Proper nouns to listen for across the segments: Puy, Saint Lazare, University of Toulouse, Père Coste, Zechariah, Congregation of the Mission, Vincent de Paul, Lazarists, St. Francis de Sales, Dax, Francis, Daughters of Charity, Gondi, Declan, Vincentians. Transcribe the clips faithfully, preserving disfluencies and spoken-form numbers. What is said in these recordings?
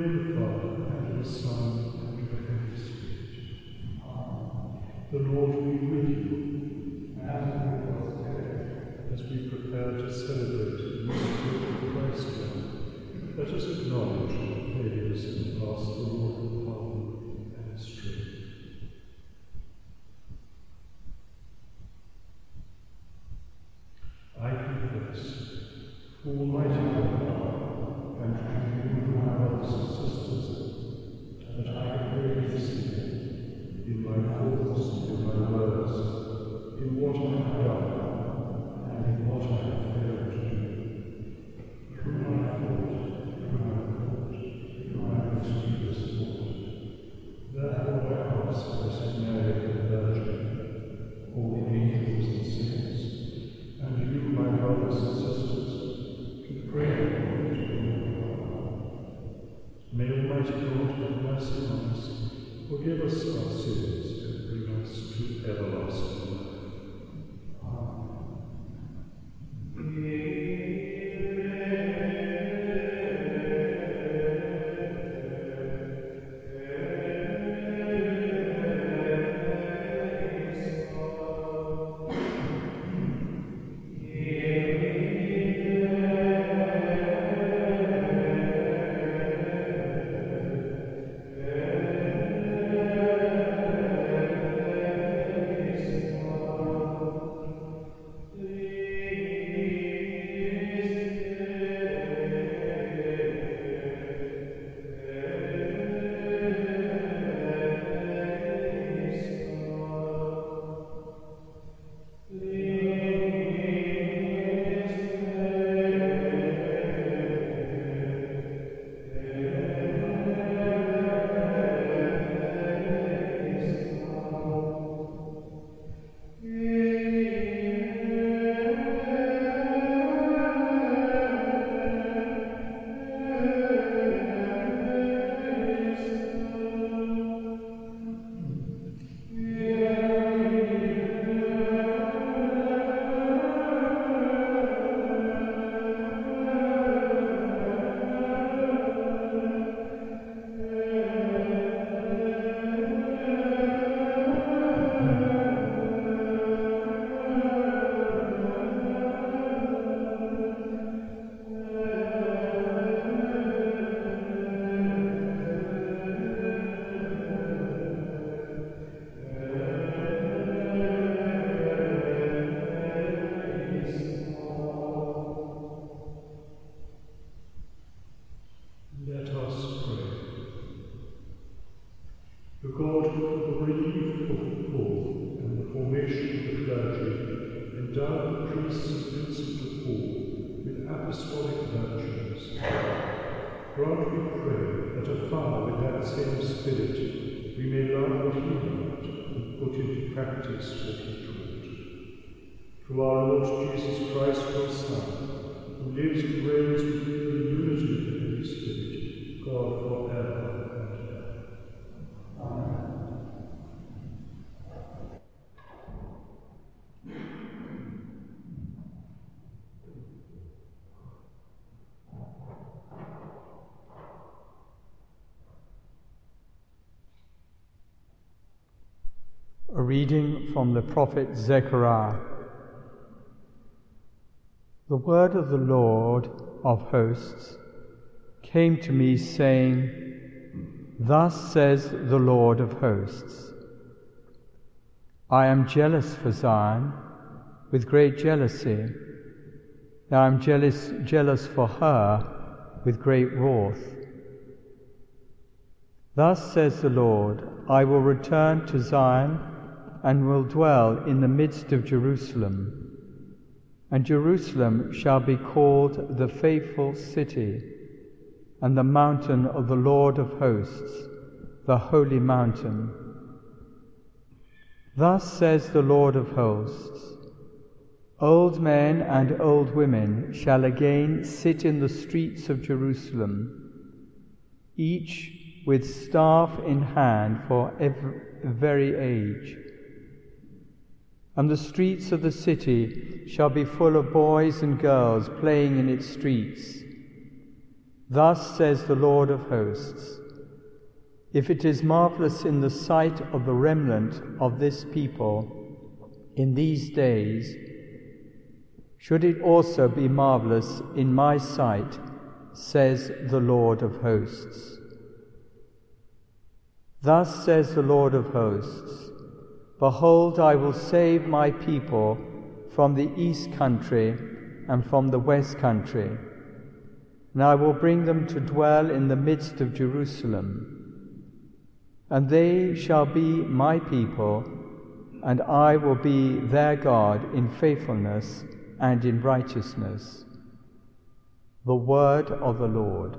name of the Father, and of the Son, and of the Holy Spirit. Amen. The Lord be with you, and with your spirit. As we prepare to celebrate the mystery of Christ's death, let us acknowledge our failures and ask the Lord for pardon and strength. I confess, Almighty God, and to you, my brothers and sisters, that I pray this evening, in my thoughts, in my words, in what I have done, and in what I have failed to do. Through my fault, through my fault, through my mischievous fault. Therefore I ask, Blessed Mary, the Virgin, all the angels and saints, and you, my brothers and sisters, pray for it, may Almighty God have mercy on us, forgive us our sins, and bring us to everlasting life. A reading from the prophet Zechariah. The word of the Lord of hosts came to me, saying, Thus says the Lord of hosts, I am jealous for Zion with great jealousy, and I am jealous, jealous for her with great wrath. Thus says the Lord, I will return to Zion and will dwell in the midst of Jerusalem. And Jerusalem shall be called the faithful city, and the mountain of the Lord of hosts, the holy mountain. Thus says the Lord of hosts, Old men and old women shall again sit in the streets of Jerusalem, each with staff in hand for every, very age. And the streets of the city shall be full of boys and girls playing in its streets, Thus says the Lord of hosts, if it is marvelous in the sight of the remnant of this people in these days, should it also be marvelous in my sight, says the Lord of hosts. Thus says the Lord of hosts, behold, I will save my people from the east country and from the west country, and I will bring them to dwell in the midst of Jerusalem. And they shall be my people, and I will be their God in faithfulness and in righteousness. The word of the Lord.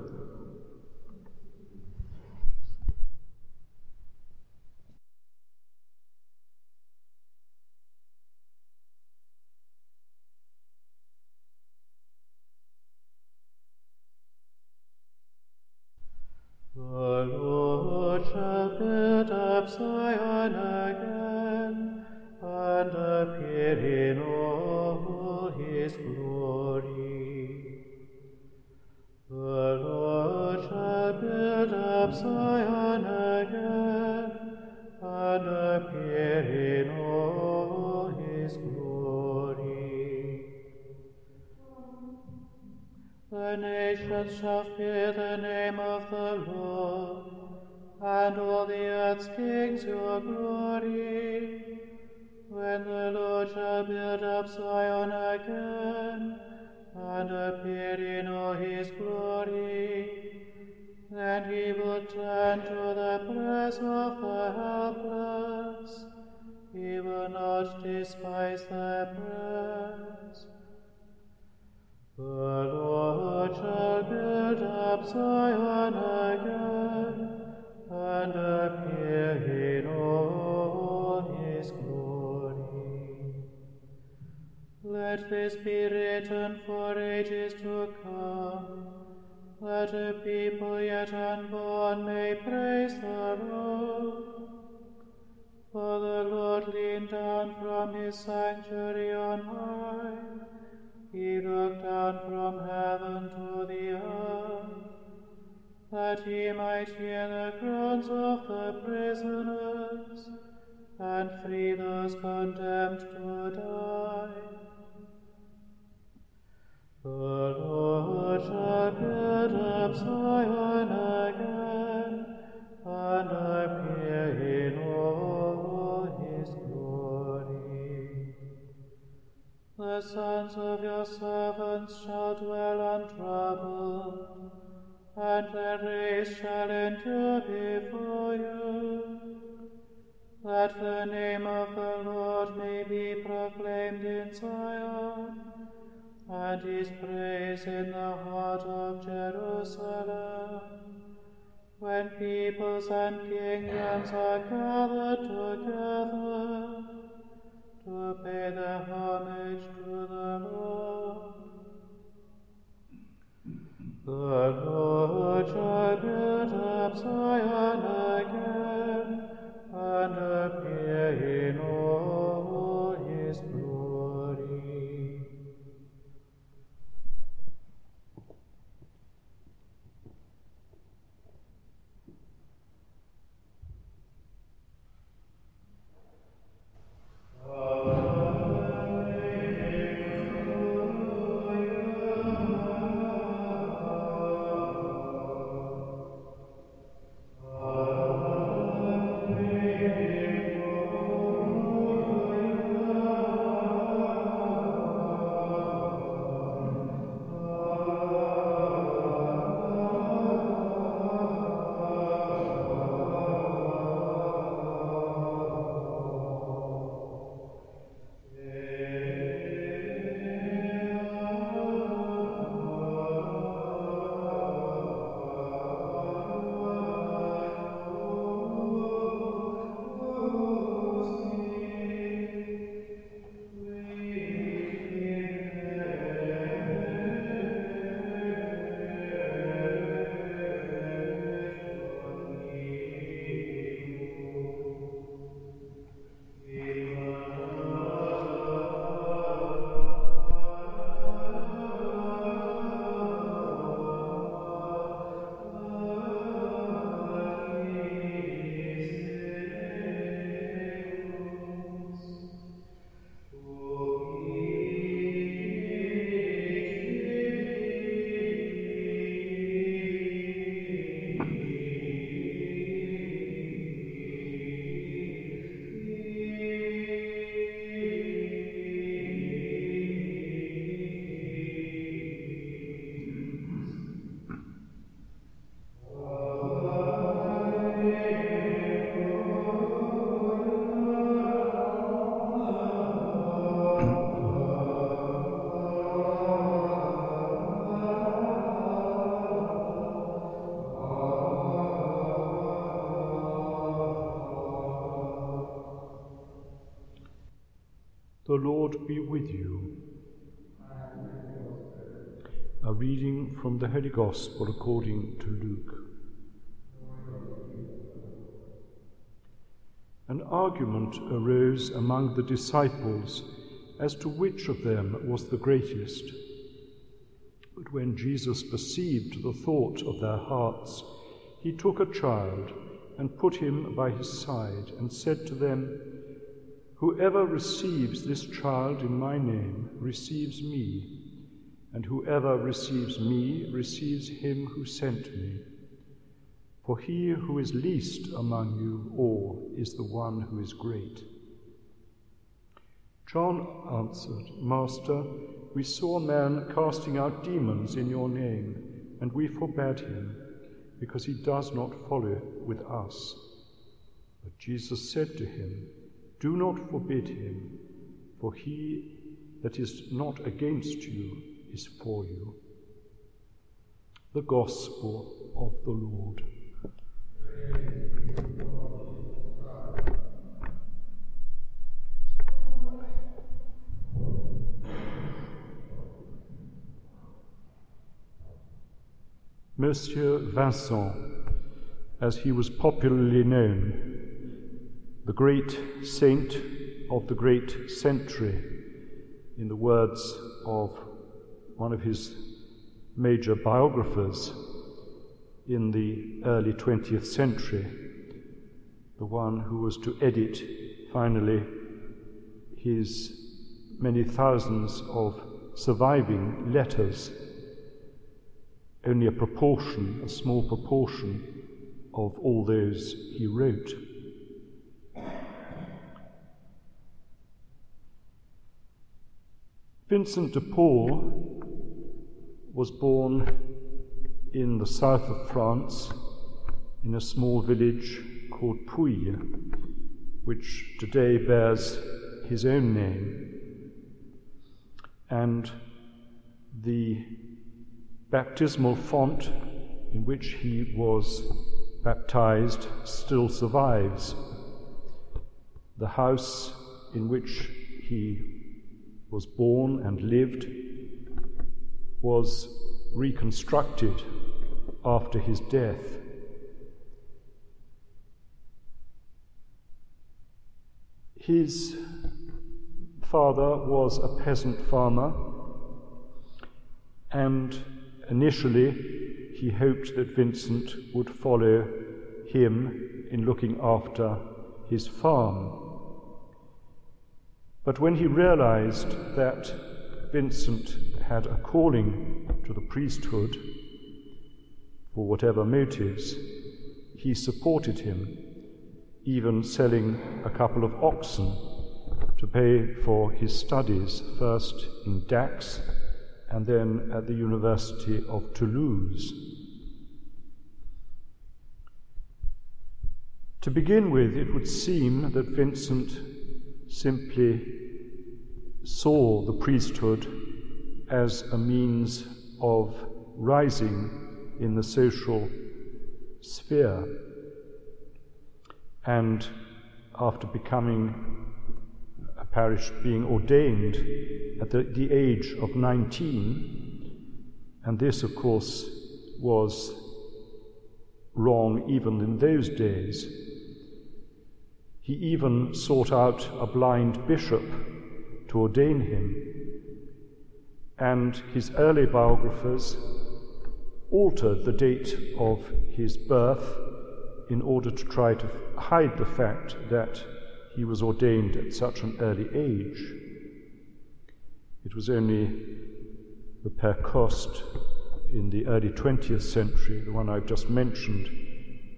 The Lord be with you. A reading from the Holy Gospel according to Luke. An argument arose among the disciples as to which of them was the greatest. But when Jesus perceived the thought of their hearts, he took a child and put him by his side and said to them, "Whoever receives this child in my name receives me, and whoever receives me receives him who sent me. For he who is least among you all is the one who is great." John answered, "Master, we saw a man casting out demons in your name, and we forbade him, because he does not follow with us." But Jesus said to him, "Do not forbid him, for he that is not against you is for you." The Gospel of the Lord. Monsieur Vincent, as he was popularly known, the great saint of the great century, in the words of one of his major biographers in the early twentieth century, the one who was to edit finally his many thousands of surviving letters, only a proportion, a small proportion of all those he wrote. Vincent de Paul was born in the south of France in a small village called Puy, which today bears his own name, and the baptismal font in which he was baptized still survives. The house in which he was born and lived was reconstructed after his death. His father was a peasant farmer, and initially he hoped that Vincent would follow him in looking after his farm. But when he realized that Vincent had a calling to the priesthood, for whatever motives, he supported him, even selling a couple of oxen to pay for his studies, first in Dax and then at the University of Toulouse. To begin with, it would seem that Vincent simply saw the priesthood as a means of rising in the social sphere, and after becoming a parish, being ordained at the, the age of nineteen, and this of course was wrong even in those days. He even sought out a blind bishop to ordain him, and his early biographers altered the date of his birth in order to try to hide the fact that he was ordained at such an early age. It was only the Père Coste in the early twentieth century, the one I've just mentioned,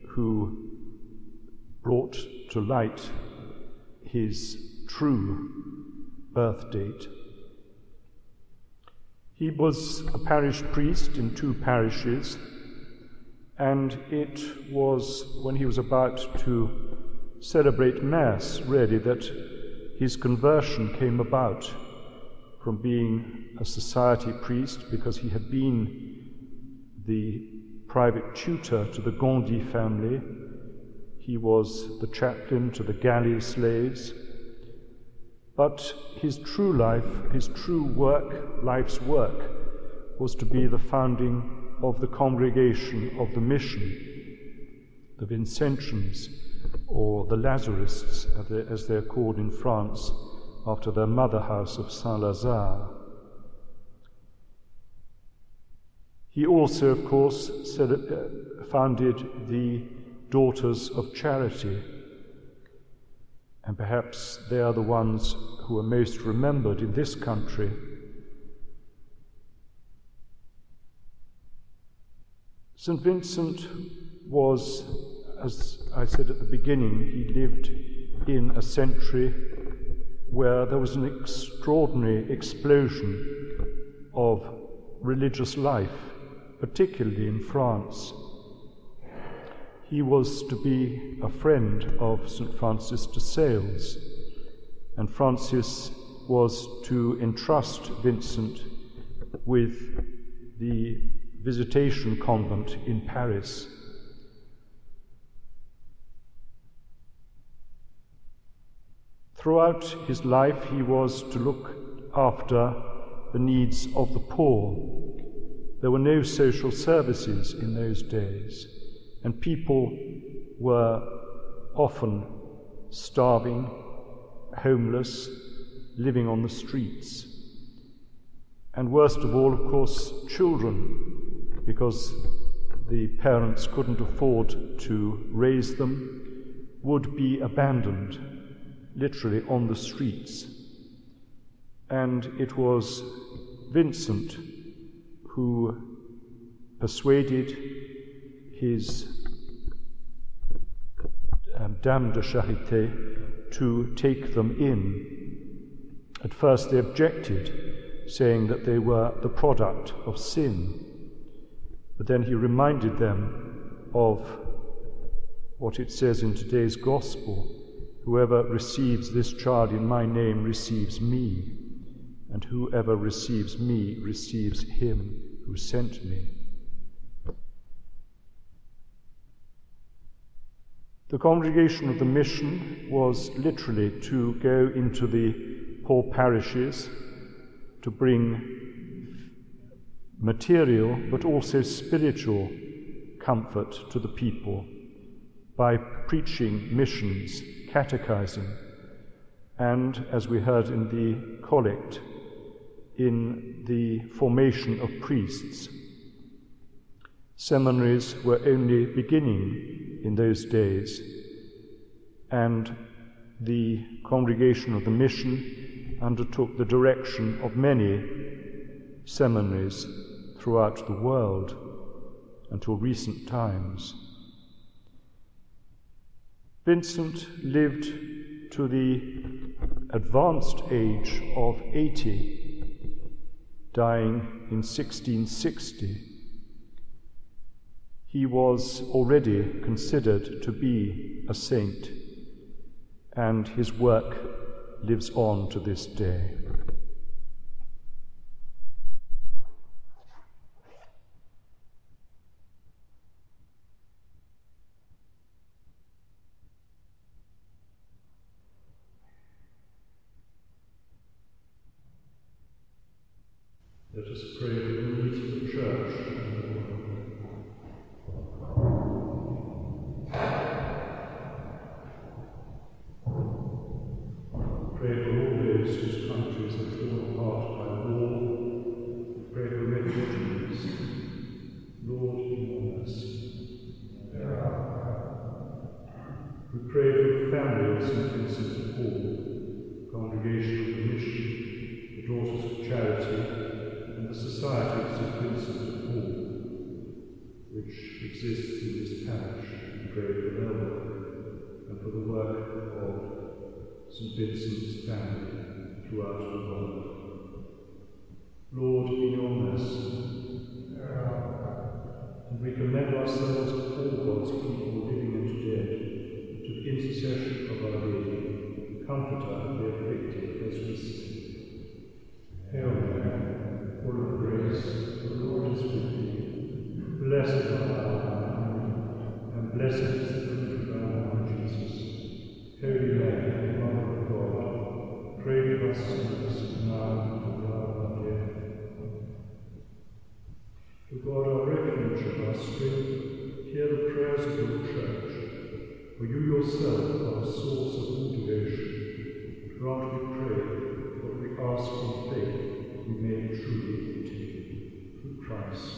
who brought to light his true birth date. He was a parish priest in two parishes, and it was when he was about to celebrate Mass, really, that his conversion came about from being a society priest, because he had been the private tutor to the Gondi family. He was the chaplain to the galley slaves, But his true life, his true work, life's work, was to be the founding of the Congregation of the Mission, the Vincentians, or the Lazarists, as they're called in France, after their mother house of Saint Lazare. He also, of course, founded the Daughters of Charity, and perhaps they are the ones who are most remembered in this country. Saint Vincent was, as I said at the beginning, he lived in a century where there was an extraordinary explosion of religious life, particularly in France. He was to be a friend of Saint Francis de Sales, and Francis was to entrust Vincent with the Visitation Convent in Paris. Throughout his life, he was to look after the needs of the poor. There were no social services in those days, and people were often starving, homeless, living on the streets. And worst of all, of course, children, because the parents couldn't afford to raise them, would be abandoned, literally on the streets. And it was Vincent who persuaded his um, dame de charité to take them in. At first they objected, saying that they were the product of sin. But then he reminded them of what it says in today's gospel: whoever receives this child in my name receives me, and whoever receives me receives him who sent me. The Congregation of the Mission was literally to go into the poor parishes to bring material but also spiritual comfort to the people by preaching missions, catechizing, and, as we heard in the collect, in the formation of priests. Seminaries were only beginning in those days, and the Congregation of the Mission undertook the direction of many seminaries throughout the world until recent times. Vincent lived to the advanced age of eighty, dying in sixteen sixty. He was already considered to be a saint, and his work lives on to this day. Let us pray for the unity of the Church. Holy Mary, Mother of God, pray for you yourself are the source of all devotion. Grant, we pray, what we ask from faith we may truly obtain. Through Christ.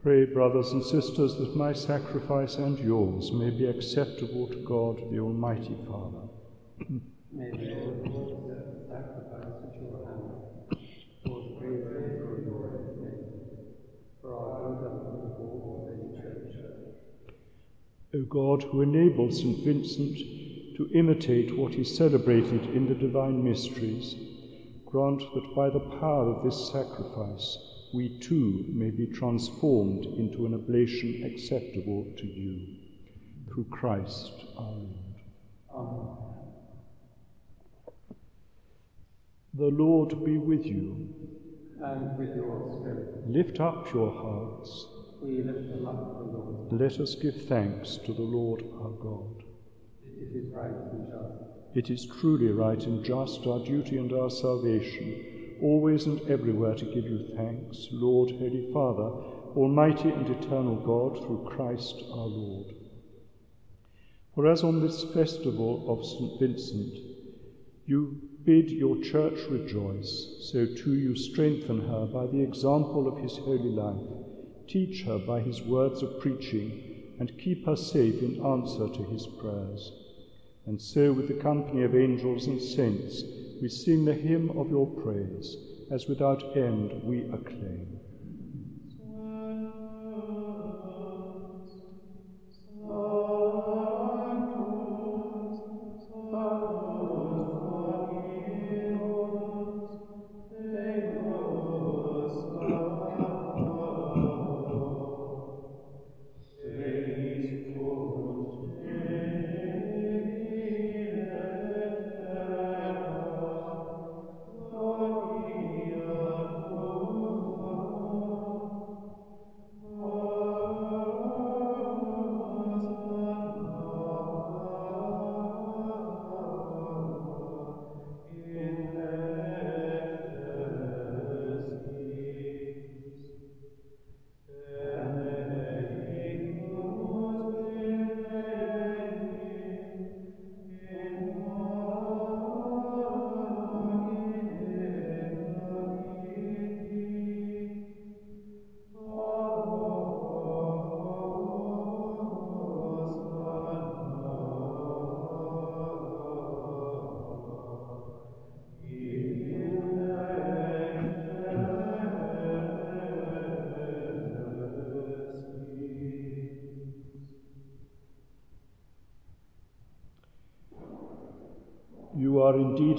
Pray, brothers and sisters, that my sacrifice and yours may be acceptable to God, the Almighty Father. May the Lord accept the sacrifice at your hand, for the great favor of your name, for our good and for the whole of the Church. O God, who enabled Saint Vincent to imitate what he celebrated in the divine mysteries, grant that by the power of this sacrifice, we too may be transformed into an oblation acceptable to you. Through Christ our Lord. Amen. The Lord be with you. And with your spirit. Lift up your hearts. We lift them up, O Lord. Let us give thanks to the Lord our God. It is right and just. It is truly right and just, our duty and our salvation, always and everywhere to give you thanks, Lord, Holy Father, almighty and eternal God, through Christ our Lord. For as on this festival of Saint Vincent you bid your church rejoice, so too you strengthen her by the example of his holy life, teach her by his words of preaching, and keep her safe in answer to his prayers. And so with the company of angels and saints, we sing the hymn of your praise, as without end we acclaim. You are indeed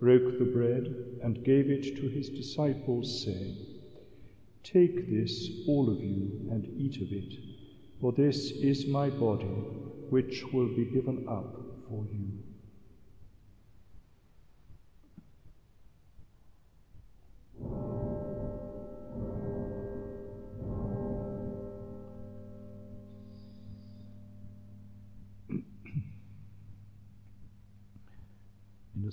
broke the bread, and gave it to his disciples, saying, "Take this, all of you, and eat of it, for this is my body, which will be given up for you." In a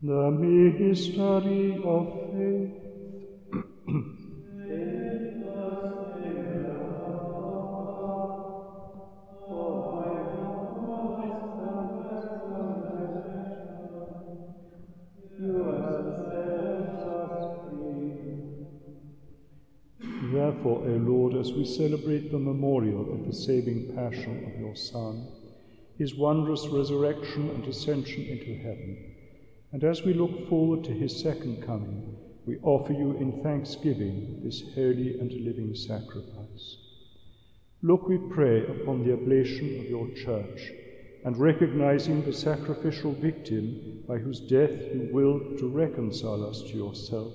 The mystery of faith. Therefore, O Lord, as we celebrate the memorial of the saving passion of your Son, his wondrous resurrection and ascension into heaven, and as we look forward to his second coming, we offer you in thanksgiving this holy and living sacrifice. Look, we pray, upon the oblation of your Church, and recognizing the sacrificial victim by whose death you willed to reconcile us to yourself,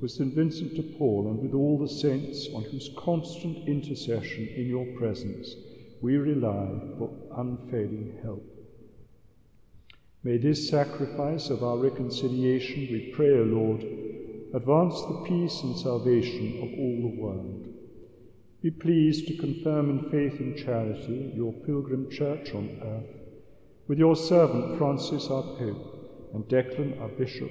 with Saint Vincent de Paul, and with all the saints on whose constant intercession in your presence we rely for unfailing help. May this sacrifice of our reconciliation, we pray, O Lord, advance the peace and salvation of all the world. Be pleased to confirm in faith and charity your pilgrim Church on earth, with your servant Francis, our Pope, and Declan, our Bishop,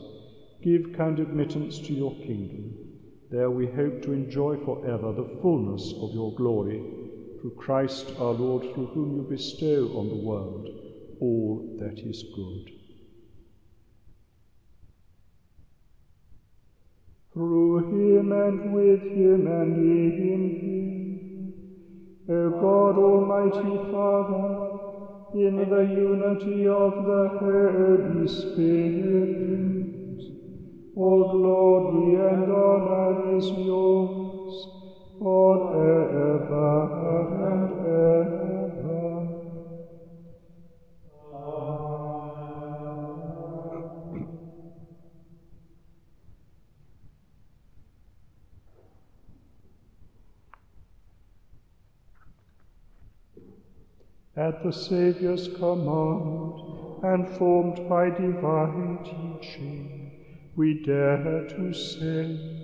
give kind admittance to your kingdom. There we hope to enjoy forever the fullness of your glory, through Christ our Lord, through whom you bestow on the world all that is good. Through him and with him and in him, O God, almighty Father, in the unity of the Holy Spirit, all glory and honor is yours, forever and ever. Amen. at the Saviour's command and formed by divine teaching, we dare to say,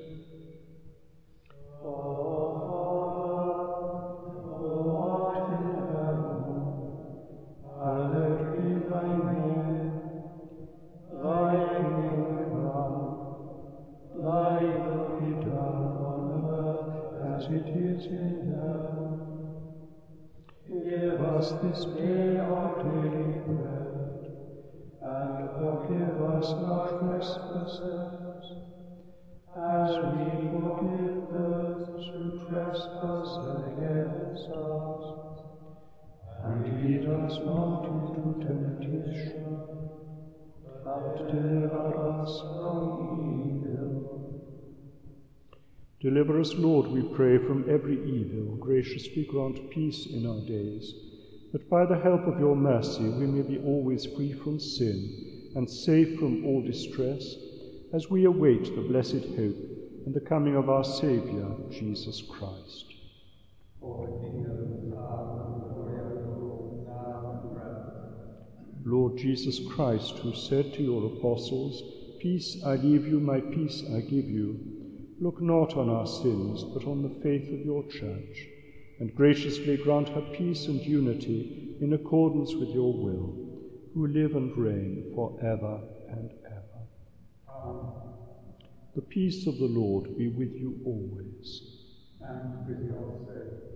this day our daily bread, and forgive us our trespasses, as we forgive those who trespass against us. And lead us not into temptation, but deliver us from evil. Deliver us, Lord, we pray, from every evil. Graciously grant peace in our days, that by the help of your mercy we may be always free from sin and safe from all distress, as we await the blessed hope and the coming of our Saviour, Jesus Christ. Lord Jesus Christ, who said to your apostles, "Peace I leave you, my peace I give you," look not on our sins, but on the faith of your Church, and graciously grant her peace and unity in accordance with your will, who live and reign for ever and ever. Amen. The peace of the Lord be with you always. And with your faith.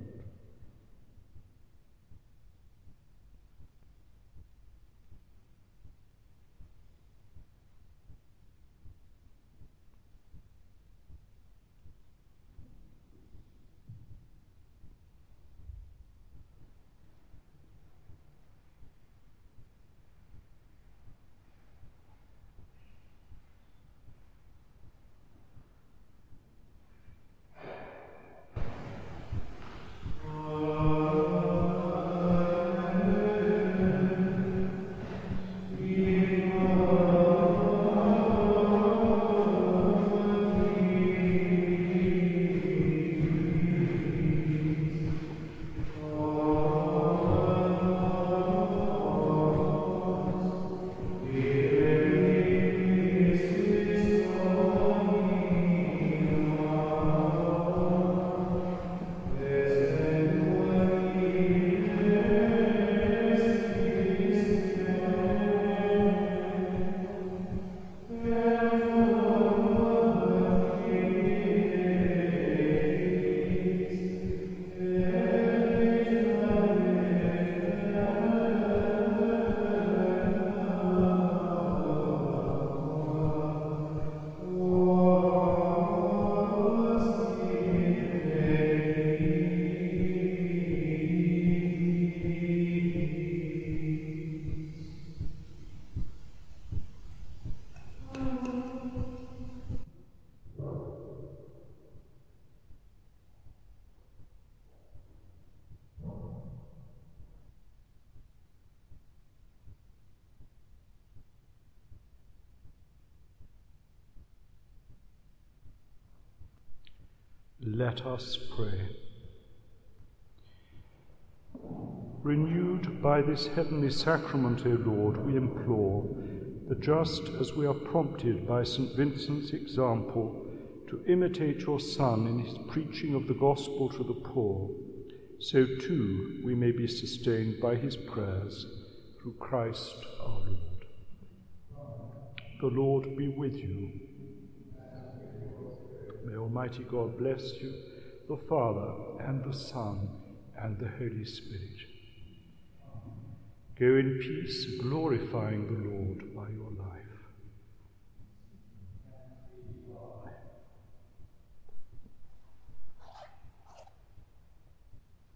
Let us pray. Renewed by this heavenly sacrament, O Lord, we implore that just as we are prompted by Saint Vincent's example to imitate your Son in his preaching of the gospel to the poor, so too we may be sustained by his prayers through Christ our Lord. The Lord be with you. May Almighty God bless you, the Father, and the Son, and the Holy Spirit. Go in peace, glorifying the Lord.